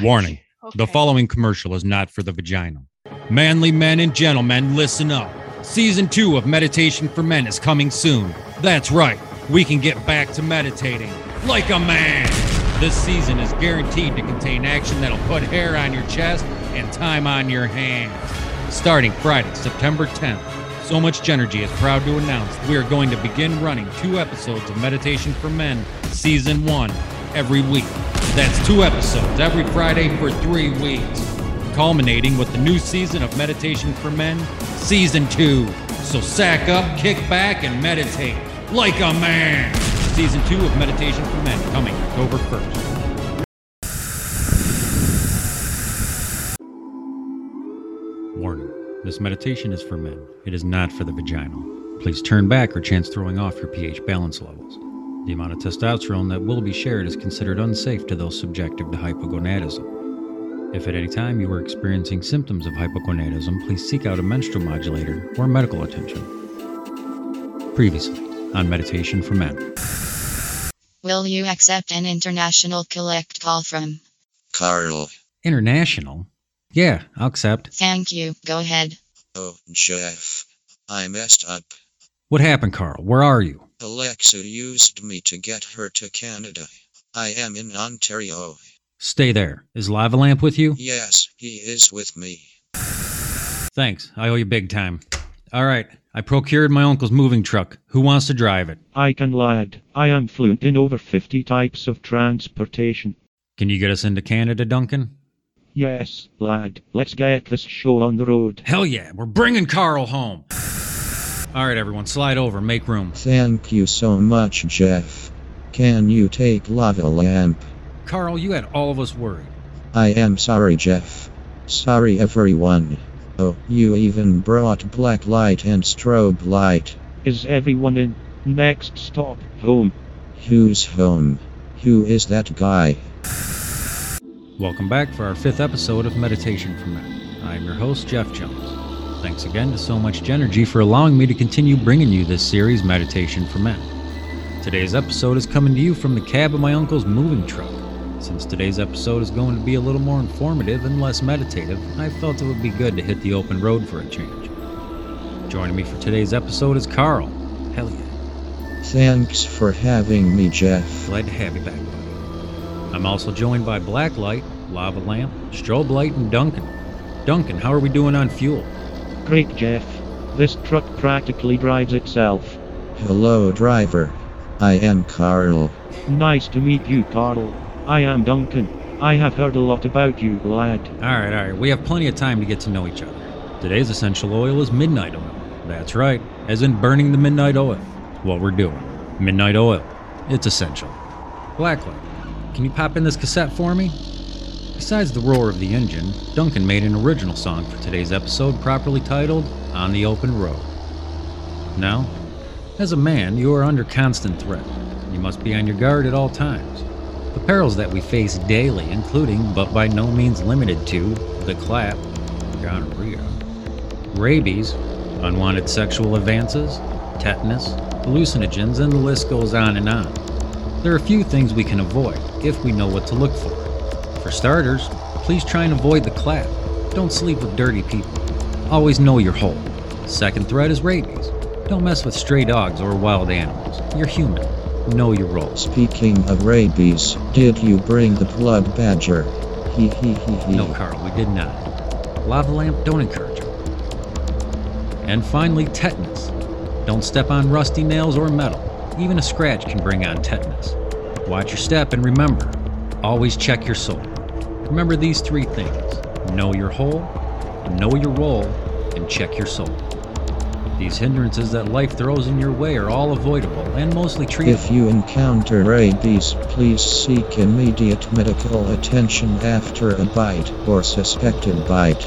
Warning, okay. The following commercial is not for the vagina. Manly men and gentlemen, listen up. Season 2 of Meditation for Men is coming soon. That's right, we can get back to meditating like a man. This season is guaranteed to contain action that'll put hair on your chest and time on your hands. Starting Friday, September 10th, So Much Jenergy is proud to announce we are going to begin running 2 episodes of Meditation for Men Season 1 every week. That's 2 episodes every Friday for 3 weeks, culminating with the new season of Meditation for Men Season 2. So sack up, kick back, and meditate like a man. Season 2 of Meditation for Men coming October 1st. Warning. This meditation is for men. It is not for the vaginal. Please turn back or chance throwing off your pH balance levels. The amount of testosterone that will be shared is considered unsafe to those subjected to hypogonadism. If at any time you are experiencing symptoms of hypogonadism, please seek out a menstrual modulator or medical attention. Previously on Meditation for Men. Will you accept an international collect call from Carl? International? Yeah, I'll accept. Thank you. Go ahead. Oh, Jeff. I messed up. What happened, Carl? Where are you? Alexa used me to get her to Canada. I am in Ontario. Stay there. Is Lava Lamp with you? Yes, he is with me. Thanks. I owe you big time. All right. I procured my uncle's moving truck. Who wants to drive it? I can, lad. I am fluent in over 50 types of transportation. Can you get us into Canada, Duncan? Yes, lad. Let's get this show on the road. Hell yeah, we're bringing Carl home. All right, everyone, slide over. Make room. Thank you so much, Jeff. Can you take Lava Lamp? Carl, you had all of us worried. I am sorry, Jeff. Sorry, everyone. Oh, you even brought Blacklight and Strobe Light. Is everyone in? Next stop, home. Who's home? Who is that guy? Welcome back for our 5th episode of Meditation for Men. I am your host, Jeff Jones. Thanks again to So Much Jenergy for allowing me to continue bringing you this series, Meditation for Men. Today's episode is coming to you from the cab of my uncle's moving truck. Since today's episode is going to be a little more informative and less meditative, I felt it would be good to hit the open road for a change. Joining me for today's episode is Carl. Hell yeah. Thanks for having me, Jeff. Glad to have you back. I'm also joined by Blacklight, Lava Lamp, Strobe Light, and Duncan. Duncan, how are we doing on fuel? Great, Jeff. This truck practically drives itself. Hello, driver. I am Carl. Nice to meet you, Carl. I am Duncan. I have heard a lot about you, lad. All right. We have plenty of time to get to know each other. Today's essential oil is midnight oil. That's right, as in burning the midnight oil. What we're doing. Midnight oil. It's essential. Blacklight. Can you pop in this cassette for me? Besides the roar of the engine, Duncan made an original song for today's episode properly titled, On the Open Road. Now, as a man, you are under constant threat. You must be on your guard at all times. The perils that we face daily, including, but by no means limited to, the clap, gonorrhea, rabies, unwanted sexual advances, tetanus, hallucinogens, and the list goes on and on. There are a few things we can avoid, if we know what to look for. For starters, please try and avoid the clap. Don't sleep with dirty people. Always know your hole. Second threat is rabies. Don't mess with stray dogs or wild animals. You're human. Know your role. Speaking of rabies, did you bring the Blood Badger? He. No, Carl, we did not. Lava Lamp, don't encourage him. And finally, tetanus. Don't step on rusty nails or metal. Even a scratch can bring on tetanus. Watch your step and remember, always check your soul. Remember these 3 things: know your hole, know your role, and check your soul. These hindrances that life throws in your way are all avoidable and mostly treatable. If you encounter rabies, please seek immediate medical attention after a bite or suspected bite.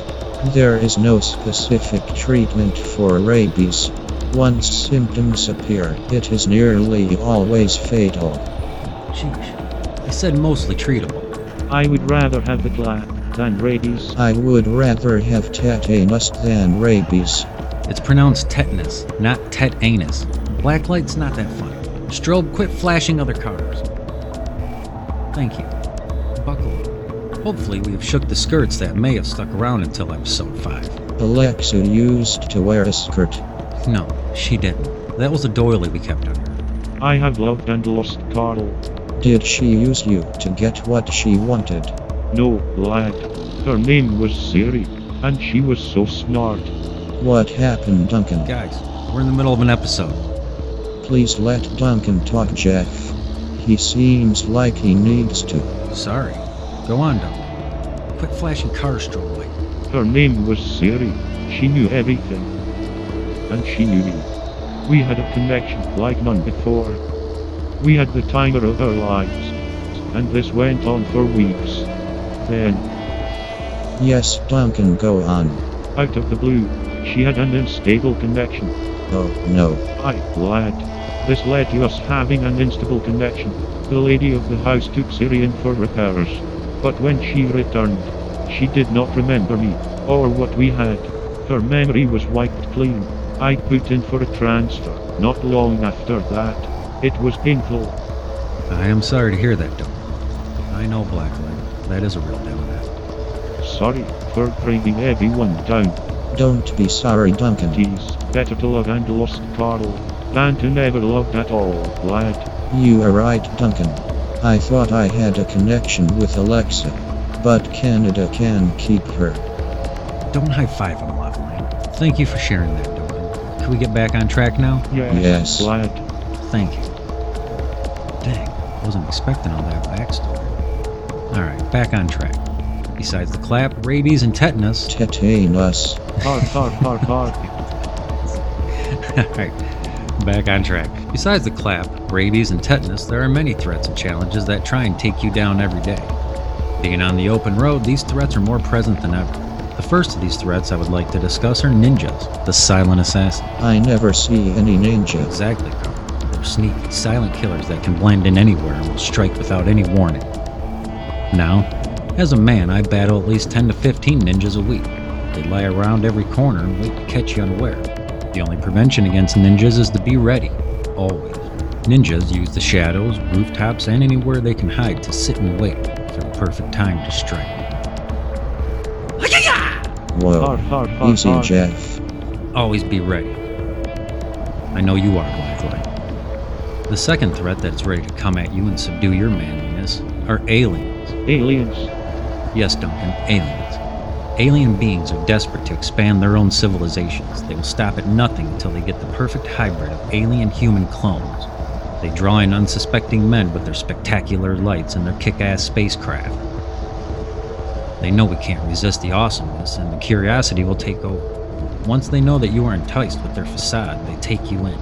There is no specific treatment for rabies. Once symptoms appear, it is nearly always fatal. Sheesh. I said mostly treatable. I would rather have the clap than rabies. I would rather have tetanus than rabies. It's pronounced tetanus, not tet-anus. Blacklight's not that funny. Strobe, quit flashing other cars. Thank you. Buckle up. Hopefully we've shook the skirts that may have stuck around until episode 5. Alexa used to wear a skirt. No, she didn't. That was a doily we kept on her. I have loved and lost Carl. Did she use you to get what she wanted? No, lad. Her name was Siri, and she was so smart. What happened, Duncan? Guys, we're in the middle of an episode. Please let Duncan talk, Jeff. He seems like he needs to. Sorry. Go on, Duncan. Quit flashing car strobe light. Her name was Siri. She knew everything. And she knew me. We had a connection like none before. We had the time of our lives. And this went on for weeks. Then... Yes, Duncan, go on. Out of the blue, she had an unstable connection. Oh, no. Aye, lad. This led to us having an unstable connection. The lady of the house took Siri in for repairs. But when she returned, she did not remember me, or what we had. Her memory was wiped clean. I put in for a transfer, not long after that. It was painful. I am sorry to hear that, Doc. I know, Blacklight. That is a real downhead. Sorry for bringing everyone down. Don't be sorry, Duncan. Tis better to love and lost Carl than to never love at all, lad. You are right, Duncan. I thought I had a connection with Alexa, but Canada can keep her. Don't high-five him, Lava Lamp. Thank you for sharing that, Duncan. Can we get back on track now? Yes, lad. Thank you. Dang, I wasn't expecting all that backstory. Alright, back on track. Besides the clap, rabies, and tetanus... Tetanus. Alright, back on track. Besides the clap, rabies, and tetanus, there are many threats and challenges that try and take you down every day. Being on the open road, these threats are more present than ever. The first of these threats I would like to discuss are ninjas, the silent assassin. I never see any ninjas. Exactly, Carl. They're sneaky, silent killers that can blend in anywhere and will strike without any warning. Now, as a man, I battle at least 10 to 15 ninjas a week. They lie around every corner and wait to catch you unaware. The only prevention against ninjas is to be ready, always. Ninjas use the shadows, rooftops, and anywhere they can hide to sit and wait for the perfect time to strike. Whoa, easy, Jeff. Always be ready. I know you are, Blacklight. The second threat that's ready to come at you and subdue your manliness are aliens. Aliens? Yes, Duncan, aliens. Alien beings are desperate to expand their own civilizations. They will stop at nothing until they get the perfect hybrid of alien-human clones. They draw in unsuspecting men with their spectacular lights and their kick-ass spacecraft. They know we can't resist the awesomeness, and the curiosity will take over. Once they know that you are enticed with their facade, they take you in.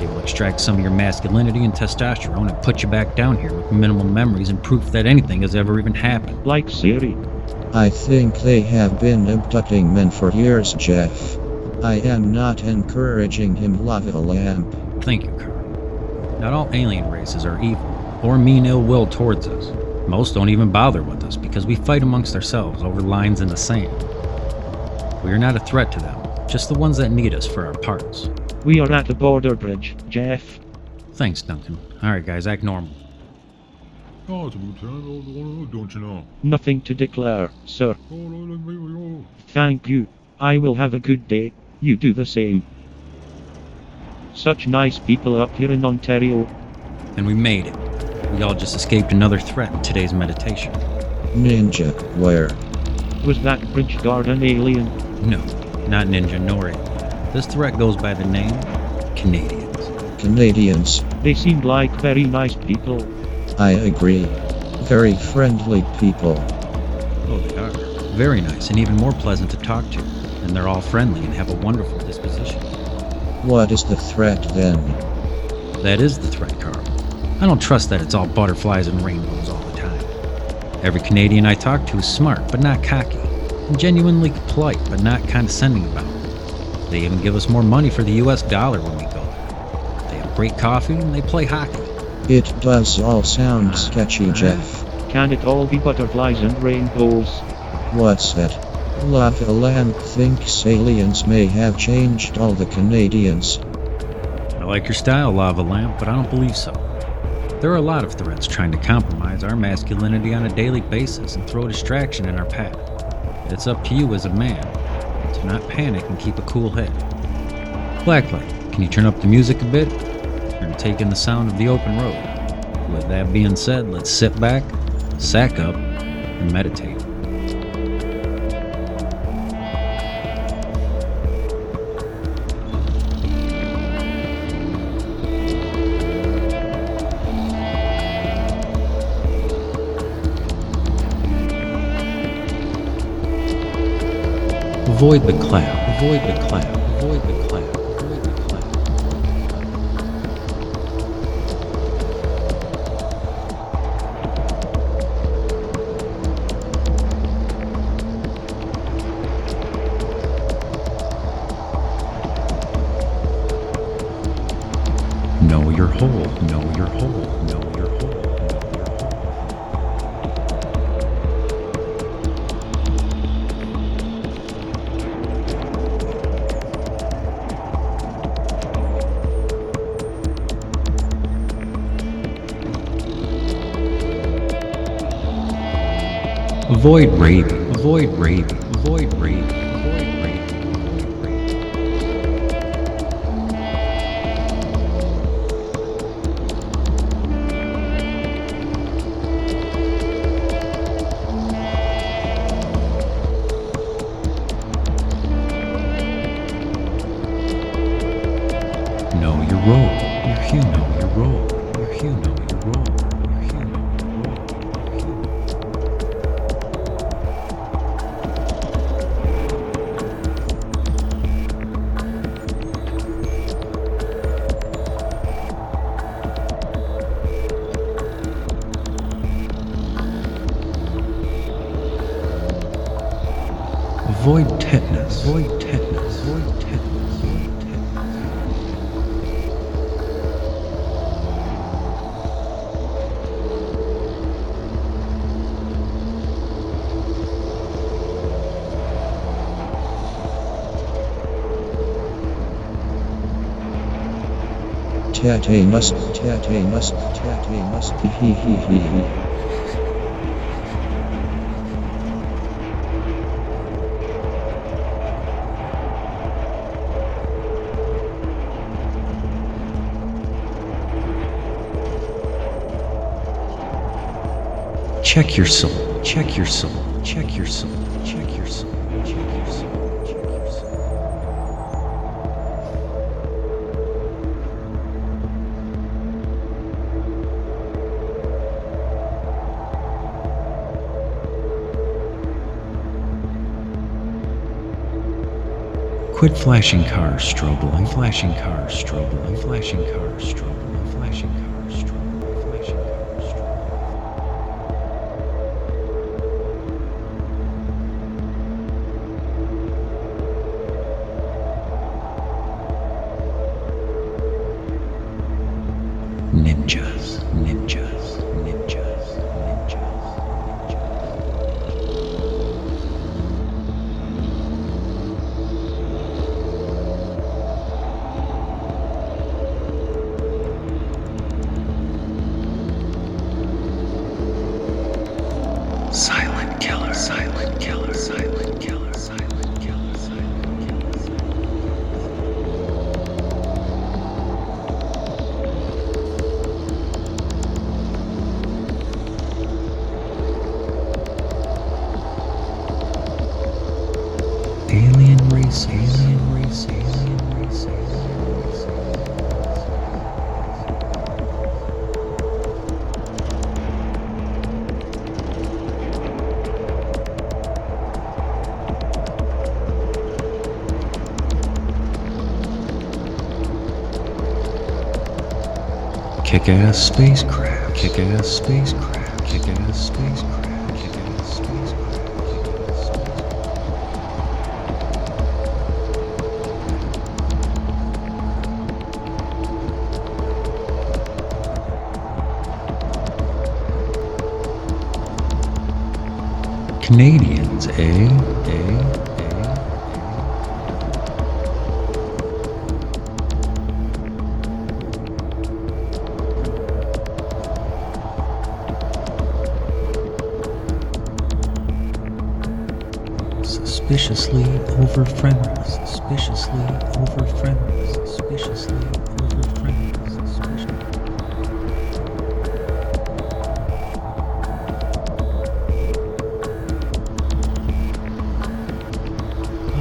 They will extract some of your masculinity and testosterone and put you back down here with minimal memories and proof that anything has ever even happened. Like Siri. I think they have been abducting men for years, Jeff. I am not encouraging him, Lava Lamp. Thank you, Carl. Not all alien races are evil, or mean ill will towards us. Most don't even bother with us because we fight amongst ourselves over lines in the sand. We are not a threat to them, just the ones that need us for our parts. We are at the border bridge, Jeff. Thanks, Duncan. Alright guys, act normal. Oh, it's a lieutenant of the road, don't you know? Nothing to declare, sir. Thank you. I will have a good day. You do the same. Such nice people up here in Ontario. And we made it. We all just escaped another threat in today's meditation. Ninja, where? Was that bridge guard an alien? No, not ninja nor alien. This threat goes by the name Canadians. Canadians? They seemed like very nice people. I agree. Very friendly people. Oh, they are. Very nice and even more pleasant to talk to. And they're all friendly and have a wonderful disposition. What is the threat then? That is the threat, Carl. I don't trust that it's all butterflies and rainbows all the time. Every Canadian I talk to is smart, but not cocky, and genuinely polite, but not condescending about it. They even give us more money for the US dollar when we go there. They have great coffee, and they play hockey. It does all sound sketchy, Jeff. Can it all be butterflies and rainbows? What's that? Lava Lamp thinks aliens may have changed all the Canadians. I like your style, Lava Lamp, but I don't believe so. There are a lot of threats trying to compromise our masculinity on a daily basis and throw distraction in our path. It's up to you as a man to not panic and keep a cool head. Blacklight, can you turn up the music a bit? We're going to take in the sound of the open road. With that being said, let's sit back, sack up, and meditate. Avoid the cloud, avoid the cloud, avoid the cloud, avoid the cloud. Know your hole, know your hole, know your hole. Avoid raving, avoid raving, avoid raving, avoid raving, avoid raving. Know your role, your hue, know your role, your hue, know your role. Avoid tetanus, avoid tetanus, avoid tetanus, avoid tetanus. Tetanus, tetanus, tetanus, hee hee hee hee. Check your soul, check your soul, check your soul, check your soul, check your soul, check your soul. Quit flashing cars, strobe light, flashing cars, strobe light, flashing cars, strobe light, flashing cars, strobe light. Ninjas, ninjas, ninjas, ninjas, ninjas. Silent killer, silent killer, silent killer, silent killer, silent killer, silent killer. Kick-ass spacecraft, kick-ass spacecraft, kick-ass spacecraft, kick-ass spacecraft. Canadians, eh? Eh? Suspiciously over friends. Suspiciously over friends. Suspiciously over friends. All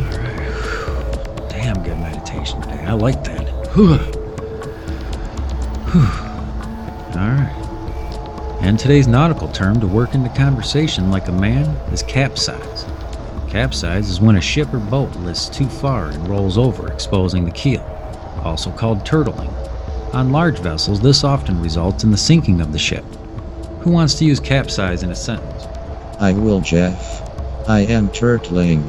right. Damn good meditation today. I like that. All right. And today's nautical term to work into conversation like a man is capsize. Capsize is when a ship or boat lists too far and rolls over, exposing the keel, also called turtling. On large vessels, this often results in the sinking of the ship. Who wants to use capsize in a sentence? I will, Jeff. I am turtling.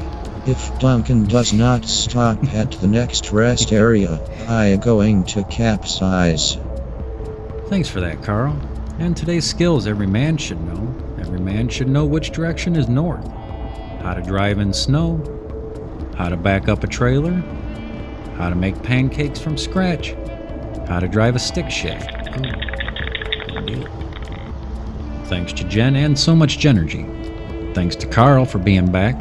If Duncan does not stop at the next rest area, I am going to capsize. Thanks for that, Carl. And today's skills every man should know. Every man should know which direction is north. How to drive in snow, how to back up a trailer, how to make pancakes from scratch, how to drive a stick shift. Thanks to Jen and So Much Jenergy. Thanks to Carl for being back.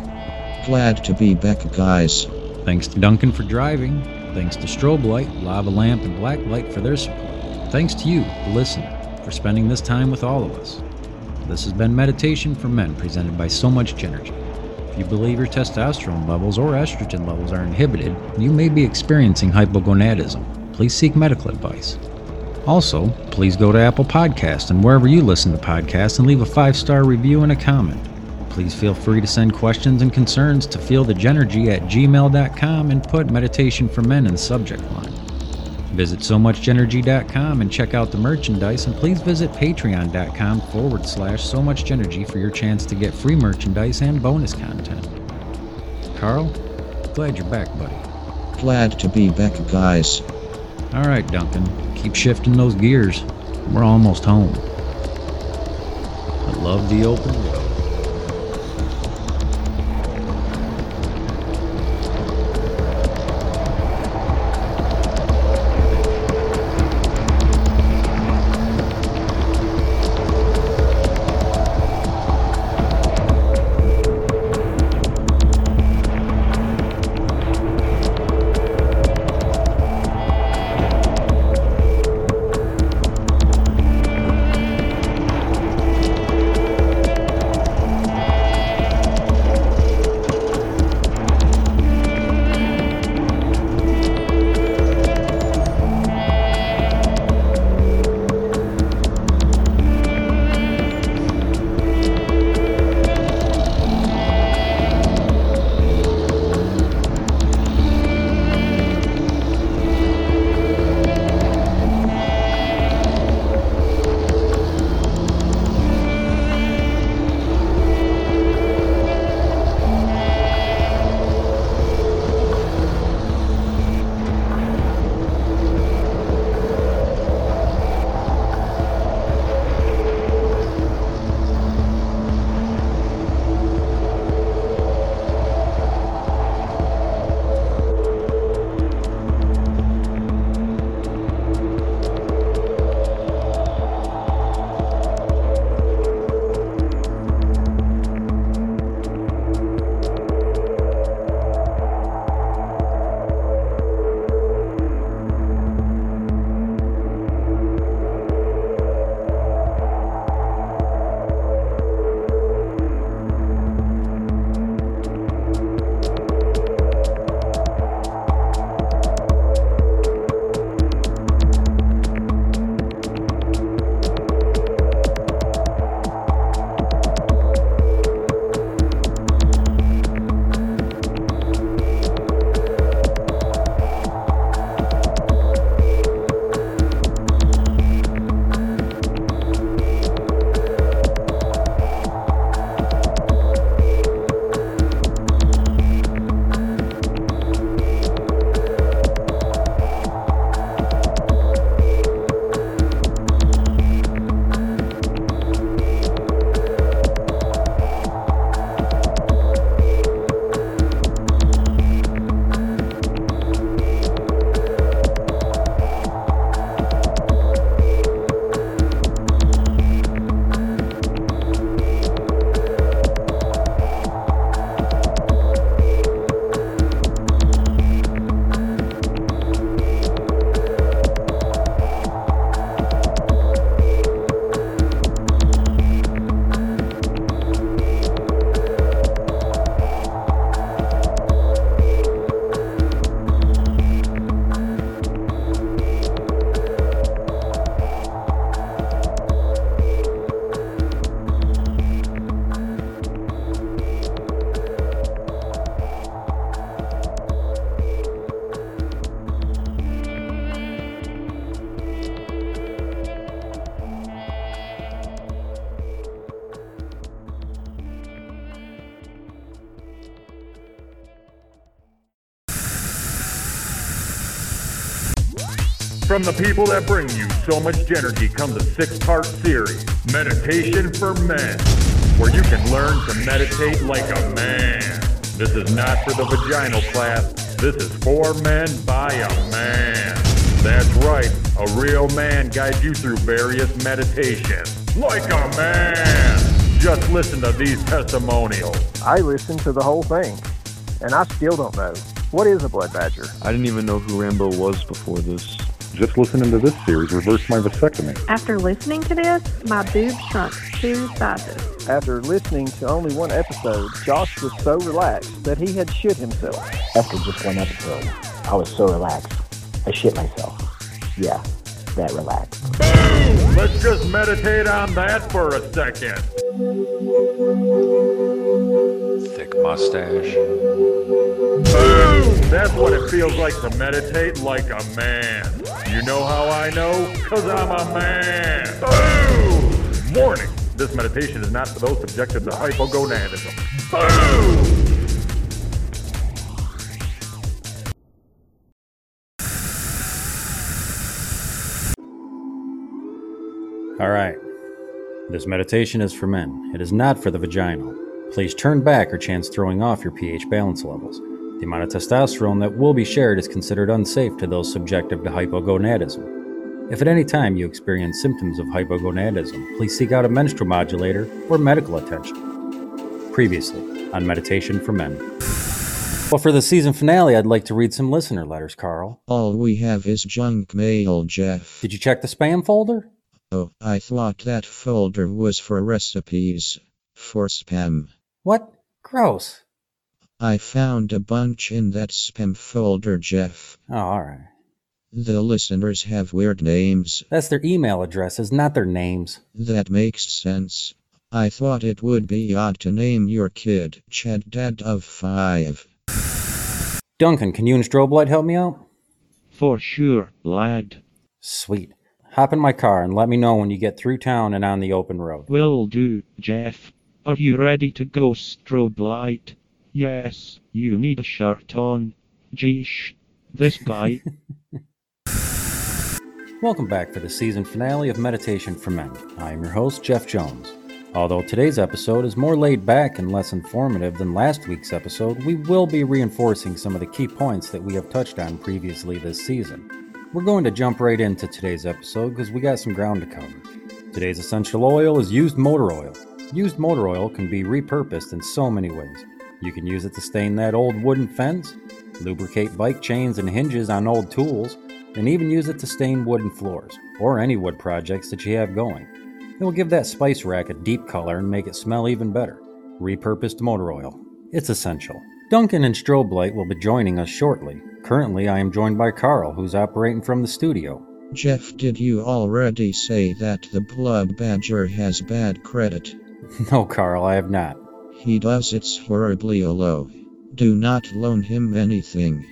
Glad to be back, guys. Thanks to Duncan for driving. Thanks to Strobe Light, Lava Lamp, and Blacklight for their support. Thanks to you, the listener, for spending this time with all of us. This has been Meditation for Men, presented by So Much Jenergy. If you believe your testosterone levels or estrogen levels are inhibited, you may be experiencing hypogonadism. Please seek medical advice. Also, please go to Apple Podcasts and wherever you listen to podcasts and leave a 5-star review and a comment. Please feel free to send questions and concerns to feelthejenergy@gmail.com and put Meditation for Men in the subject line. Visit somuchjenergy.com and check out the merchandise, and please visit patreon.com/somuchjenergy for your chance to get free merchandise and bonus content. Carl, glad you're back, buddy. Glad to be back, guys. All right, Duncan, keep shifting those gears. We're almost home. I love the open road. From the people that bring you So Much Jenergy comes a six-part series, Meditation for Men, where you can learn to meditate like a man. This is not for the vaginal class. This is for men by a man. That's right, a real man guides you through various meditations. Like a man! Just listen to these testimonials. I listened to the whole thing, and I still don't know. What is a blood badger? I didn't even know who Rambo was before this. Just listening to this series reversed my vasectomy. After listening to this, my boob shrunk 2 sizes. After listening to only one episode, Josh was so relaxed that he had shit himself. After just one episode, I was so relaxed, I shit myself. Yeah, that relaxed. Boom! Let's just meditate on that for a second. Thick mustache. Boom! That's what it feels like to meditate like a man. You know how I know? Because I'm a man. Boom! Warning, this meditation is not for those subjected to hypogonadism. Boom! All right. This meditation is for men. It is not for the vaginal. Please turn back or chance throwing off your pH balance levels. The amount of testosterone that will be shared is considered unsafe to those subjected to hypogonadism. If at any time you experience symptoms of hypogonadism, please seek out a menstrual modulator or medical attention. Previously on Meditation for Men. Well, for the season finale, I'd like to read some listener letters, Carl. All we have is junk mail, Jeff. Did you check the spam folder? Oh, I thought that folder was for recipes, for spam. What? Gross. I found a bunch in that spam folder, Jeff. Oh, alright. The listeners have weird names. That's their email addresses, not their names. That makes sense. I thought it would be odd to name your kid Chad Dad of 5. Duncan, can you and Strobe Light help me out? For sure, lad. Sweet. Hop in my car and let me know when you get through town and on the open road. Will do, Jeff. Are you ready to go, Strobe Light? Yes, you need a shirt on. Jeesh, this guy. Welcome back for the season finale of Meditation for Men. I am your host, Jeff Jones. Although today's episode is more laid back and less informative than last week's episode, we will be reinforcing some of the key points that we have touched on previously this season. We're going to jump right into today's episode because we got some ground to cover. Today's essential oil is used motor oil. Used motor oil can be repurposed in so many ways. You can use it to stain that old wooden fence, lubricate bike chains and hinges on old tools, and even use it to stain wooden floors or any wood projects that you have going. It will give that spice rack a deep color and make it smell even better. Repurposed motor oil. It's essential. Duncan and Strobe Light will be joining us shortly. Currently, I am joined by Carl, who's operating from the studio. Jeff, did you already say that the Blood Badger has bad credit? No, Carl, I have not. He does. It's horribly low. Do not loan him anything.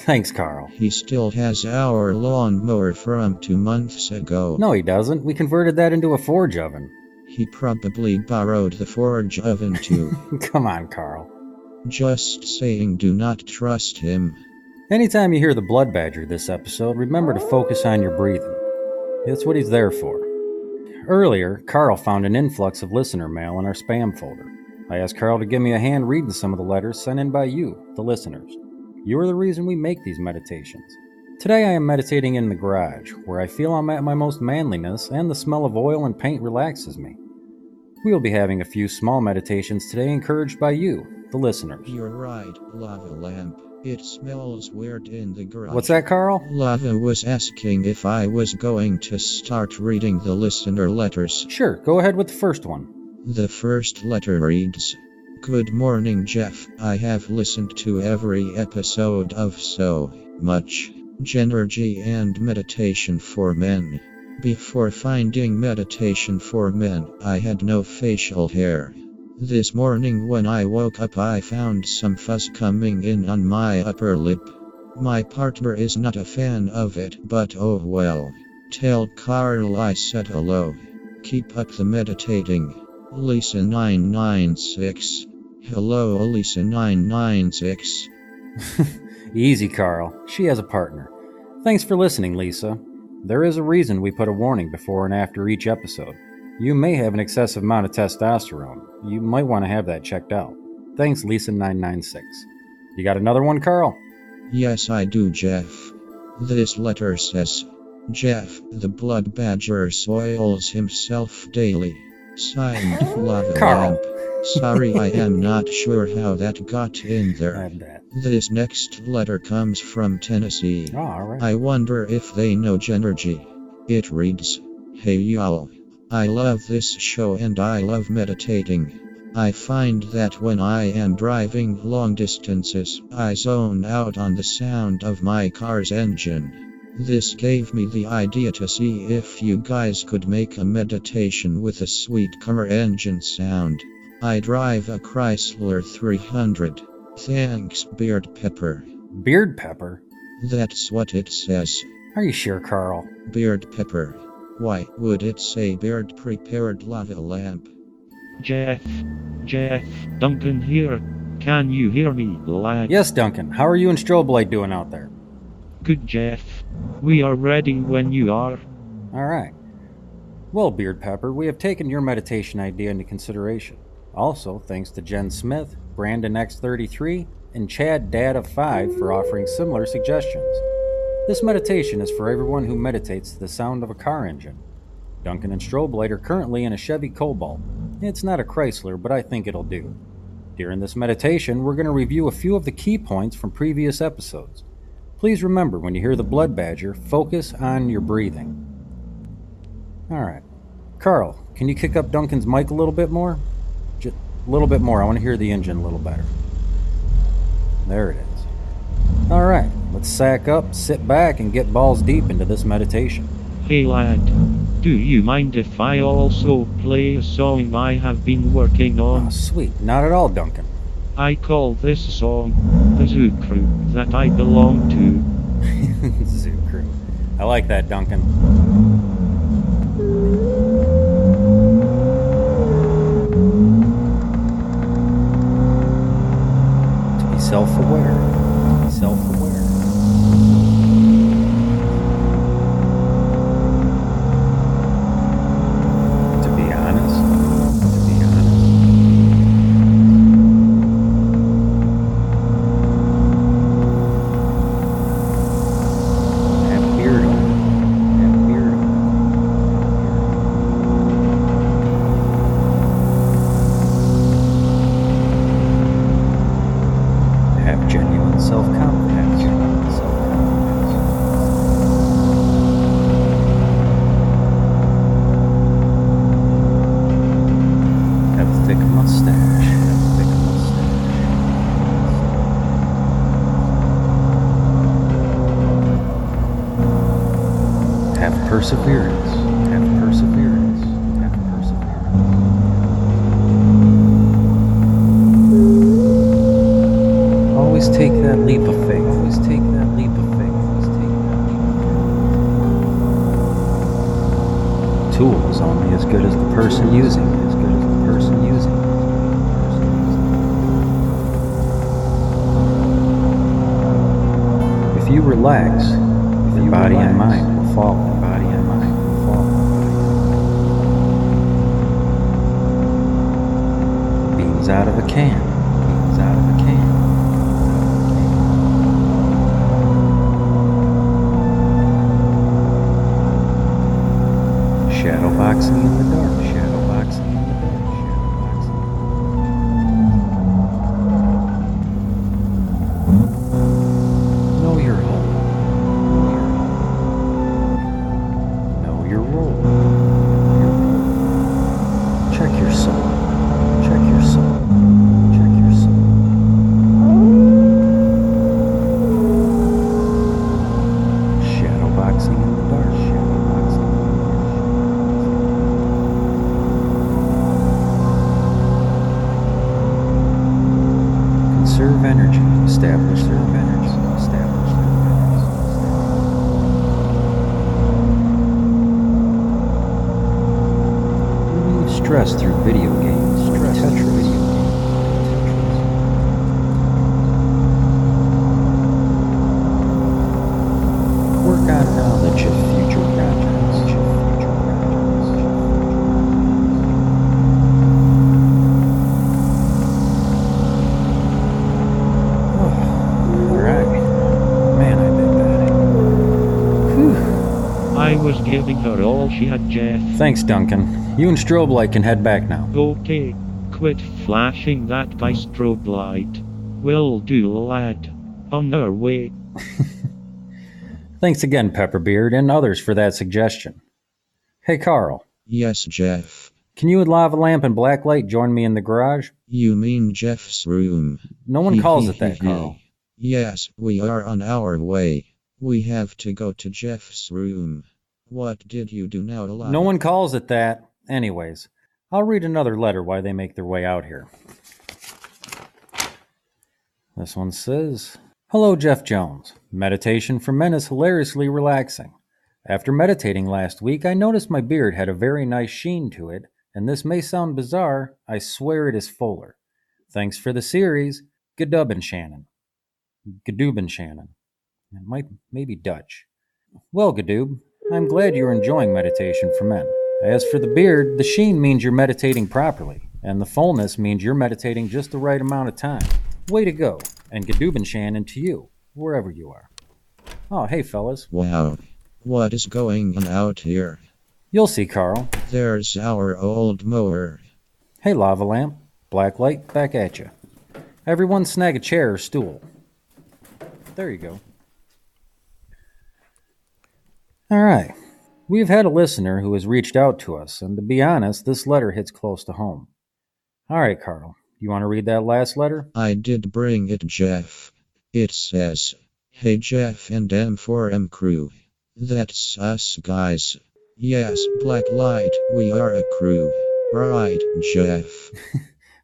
Thanks, Carl. He still has our lawnmower from 2 months ago. No, he doesn't. We converted that into a forge oven. He probably borrowed the forge oven, too. Come on, Carl. Just saying, do not trust him. Anytime you hear the Blood Badger this episode, remember to focus on your breathing. That's what he's there for. Earlier, Carl found an influx of listener mail in our spam folder. I asked Carl to give me a hand reading some of the letters sent in by you, the listeners. You are the reason we make these meditations. Today I am meditating in the garage, where I feel I'm at my most manliness and the smell of oil and paint relaxes me. We will be having a few small meditations today encouraged by you, the listeners. You're right, Lava Lamp. It smells weird in the garage. What's that, Carl? Lava was asking if I was going to start reading the listener letters. Sure, go ahead with the first one. The first letter reads, Good morning, Jeff. I have listened to every episode of So Much Jenergy and Meditation for Men. Before finding Meditation for Men, I had no facial hair. This morning when I woke up I found some fuzz coming in on my upper lip. My partner is not a fan of it, but oh well. Tell Carl I said hello. Keep up the meditating. Lisa 996. Hello, Lisa 996. Easy, Carl. She has a partner. Thanks for listening, Lisa. There is a reason we put a warning before and after each episode. You may have an excessive amount of testosterone. You might want to have that checked out. Thanks, Lisa 996. You got another one, Carl? Yes, I do, Jeff. This letter says, Jeff, the Blood Badger soils himself daily. Signed, Lava Lamp. Sorry, I am not sure how that got in there. I bet. This next letter comes from Tennessee. Oh, all right. I wonder if they know Jenergy. It reads, Hey y'all. I love this show and I love meditating. I find that when I am driving long distances, I zone out on the sound of my car's engine. This gave me the idea to see if you guys could make a meditation with a sweet car engine sound. I drive a Chrysler 300. Thanks, Beard Pepper. Beard Pepper? That's what it says. Are you sure, Carl? Beard Pepper. Why would it say Beard Prepared Lava Lamp? Jeff, Duncan here. Can you hear me, lad? Yes, Duncan. How are you and Strobe Light doing out there? Good, Jeff. We are ready when you are. All right. Well, Beard Pepper, we have taken your meditation idea into consideration. Also, thanks to Jen Smith, Brandon X33, and Chad Dad of Five for offering similar suggestions. This meditation is for everyone who meditates to the sound of a car engine. Duncan and Strobe Light are currently in a Chevy Cobalt. It's not a Chrysler, but I think it'll do. During this meditation, we're going to review a few of the key points from previous episodes. Please remember, when you hear the Blood Badger, focus on your breathing. Alright. Carl, can you kick up Duncan's mic a little bit more? Just a little bit more. I want to hear the engine a little better. There it is. Alright, let's sack up, sit back, and get balls deep into this meditation. Hey lad, do you mind if I also play a song I have been working on? Oh, sweet. Not at all, Duncan. I call this song the Zoo Crew that I belong to. Zoo Crew. I like that, Duncan. To be self-aware. To be self-aware. To be honest. Work on knowledge of future. giving her all she had, Jeff. Thanks, Duncan. You and Strobe Light can head back now. Okay. Quit flashing that by Strobe Light. Will do, lad. On our way. Thanks again, Pepperbeard, and others for that suggestion. Hey, Carl. Yes, Jeff. Can you and Lava Lamp and Blacklight join me in the garage? You mean Jeff's room? No one calls it that, Carl. Yes, we are on our way. We have to go to Jeff's room. What did you do now, Lava? No one calls it that. Anyways, I'll read another letter while they make their way out here. This one says, Hello, Jeff Jones. Meditation for Men is hilariously relaxing. After meditating last week, I noticed my beard had a very nice sheen to it, and this may sound bizarre, I swear it is fuller. Thanks for the series, G'dubbin Shannon. G'dubbin Shannon. It might maybe Dutch. Well, G'dub, I'm glad you're enjoying Meditation for Men. As for the beard, the sheen means you're meditating properly, and the fullness means you're meditating just the right amount of time. Way to go, and G'dubbin Shannon to you, wherever you are. Oh, hey, fellas. Wow, what is going on out here? You'll see, Carl. There's our old mower. Hey, Lava Lamp, Blacklight, back at you. Everyone snag a chair or stool. There you go. All right. We've had a listener who has reached out to us, and to be honest, this letter hits close to home. All right, Carl, you want to read that last letter? I did bring it, Jeff. It says, Hey, Jeff and M4M crew. That's us, guys. Yes, Blacklight, we are a crew. Right, Jeff?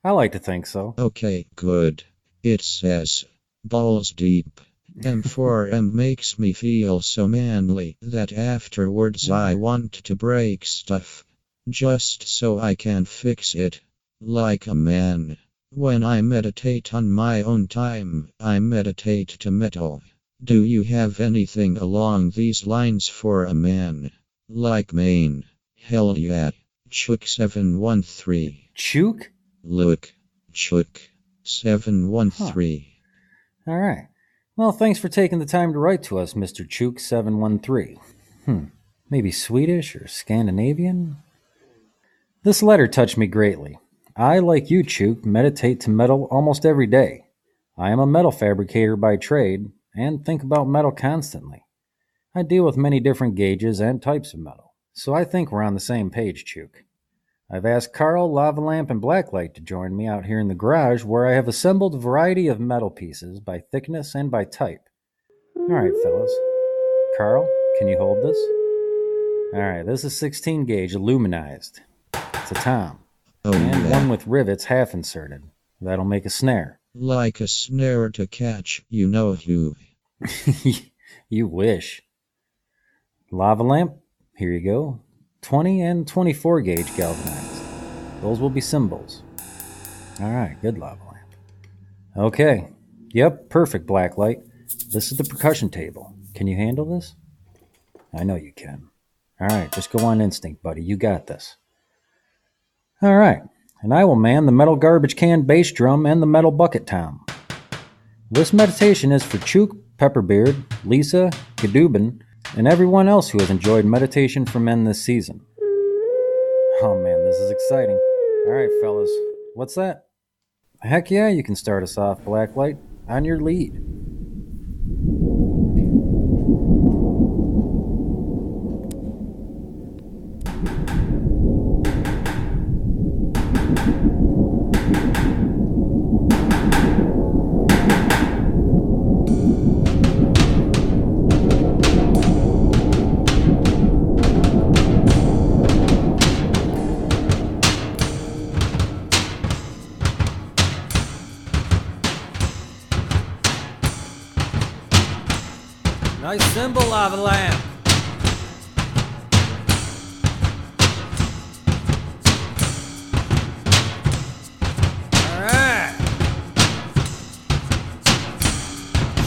I like to think so. Okay, good. It says, Balls deep. M4M makes me feel so manly that afterwards I want to break stuff, just so I can fix it, like a man. When I meditate on my own time, I meditate to metal. Do you have anything along these lines for a man? Like Maine? Hell yeah. Chuk713. Chuk? Look. Chuk713. Huh. All right. Well, thanks for taking the time to write to us, Mr. Chuk713. Maybe Swedish or Scandinavian? This letter touched me greatly. I, like you, Chuk, meditate to metal almost every day. I am a metal fabricator by trade and think about metal constantly. I deal with many different gauges and types of metal, so I think we're on the same page, Chuk. I've asked Carl, Lava Lamp, and Blacklight to join me out here in the garage where I have assembled a variety of metal pieces by thickness and by type. Alright, fellas. Carl, can you hold this? Alright, this is 16 gauge aluminized. It's a tom. Oh, and yeah. One with rivets half inserted. That'll make a snare. Like a snare to catch, you know who. You wish. Lava Lamp, here you go. 20 and 24 gauge galvanized. Those will be symbols. All right, good, Lava Lamp. Okay. Yep, perfect, Blacklight. This is the percussion table. Can you handle this? I know you can. All right, just go on instinct, buddy. You got this. All right, and I will man the metal garbage can bass drum and the metal bucket tom. This meditation is for Chuk, Pepperbeard, Lisa, G'dubbin, and everyone else who has enjoyed Meditation for Men this season. Oh man, this is exciting. Alright, fellas. What's that? Heck yeah, you can start us off, Blacklight. On your lead. Nice symbol, Lava Lamp. All right.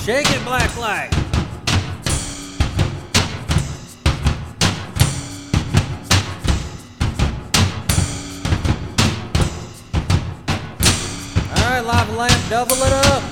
Shake it, Blacklight. All right, Lava Lamp, double it up.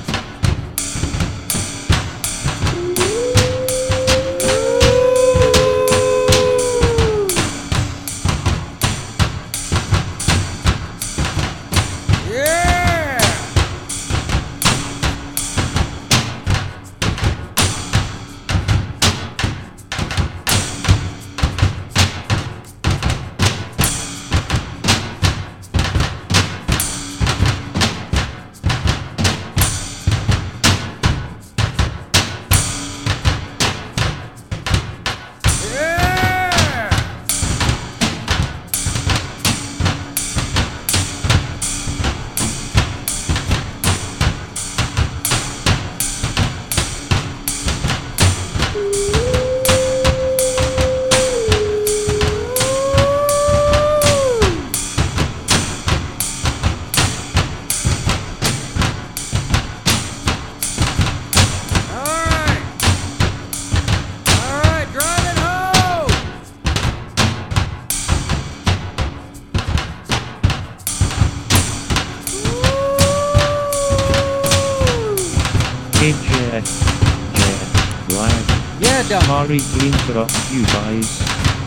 Blacklight. Yeah, Duncan. Sorry to interrupt you guys.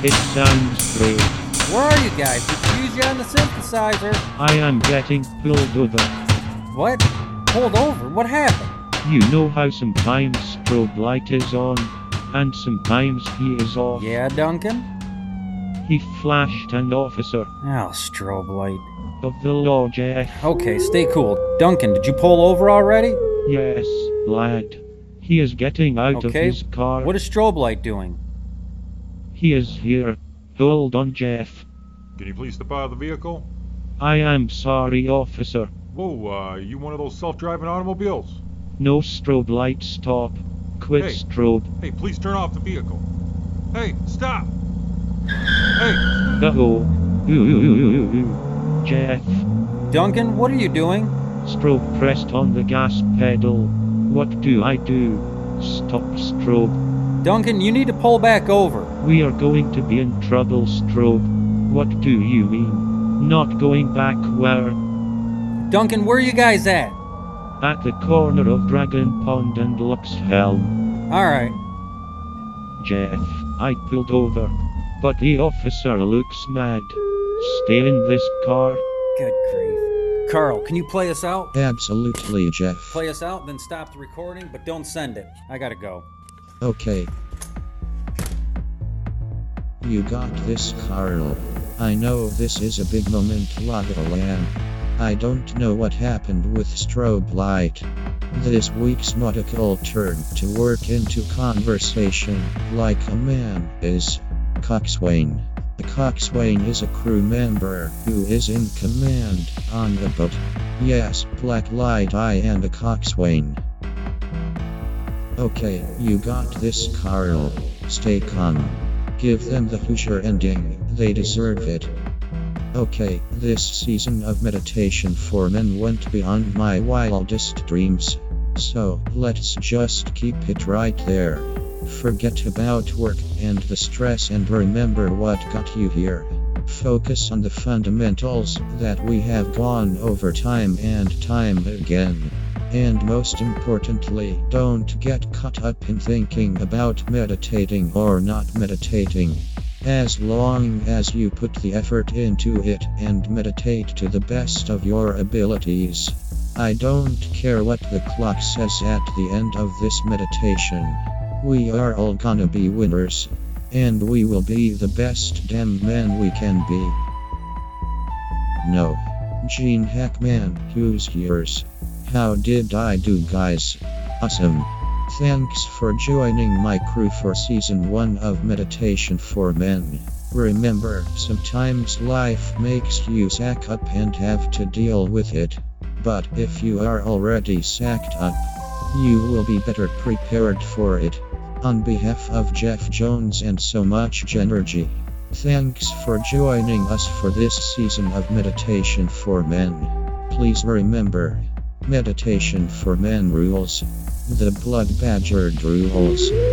It sounds great. Where are you guys? We use you on the synthesizer. I am getting pulled over. What? Pulled over? What happened? You know how sometimes strobe light is on, and sometimes he is off. Yeah, Duncan? He flashed an officer. Oh, strobe light. Of the law, Jeff. Okay, stay cool. Duncan, did you pull over already? Yes, lad. He is getting out of his car. What is strobe light doing? He is here. Hold on, Jeff. Can you please step out of the vehicle? I am sorry, officer. Whoa, you one of those self-driving automobiles? No, strobe light, stop. Quit strobe. Hey, please turn off the vehicle. Hey, stop! Hey! Uh-oh. Jeff. Duncan, what are you doing? Strobe pressed on the gas pedal. What do I do? Stop strobe. Duncan, you need to pull back over. We are going to be in trouble, strobe. What do you mean? Not going back where? Duncan, where are you guys at? At the corner of Dragon Pond and Lux Helm. Alright. Jeff, I pulled over. But the officer looks mad. Stay in this car. Good grief. Carl, can you play us out? Absolutely, Jeff. Play us out, then stop the recording, but don't send it. I gotta go. Okay. You got this, Carl. I know this is a big moment, Lava Lamp. I don't know what happened with strobe light. This week's nautical turned to work into conversation, like a man is. Coxswain. A coxswain is a crew member who is in command on the boat. Yes, Blacklight, I am a coxswain. Okay, you got this, Carl. Stay calm. Give them the Hoosier ending, they deserve it. Okay, this season of Meditation for Men went beyond my wildest dreams. So, let's just keep it right there. Forget about work and the stress and remember what got you here. Focus on the fundamentals that we have gone over time and time again. And most importantly, don't get caught up in thinking about meditating or not meditating. As long as you put the effort into it and meditate to the best of your abilities. I don't care what the clock says at the end of this meditation. We are all gonna be winners. And we will be the best damn men we can be. No. Gene Hackman, who's yours? How did I do, guys? Awesome. Thanks for joining my crew for season 1 of Meditation for Men. Remember, sometimes life makes you sack up and have to deal with it. But if you are already sacked up, you will be better prepared for it. On behalf of Jeff Jones and So Much Jenergy, thanks for joining us for this season of Meditation for Men. Please remember, Meditation for Men rules. The Blood Badger drools.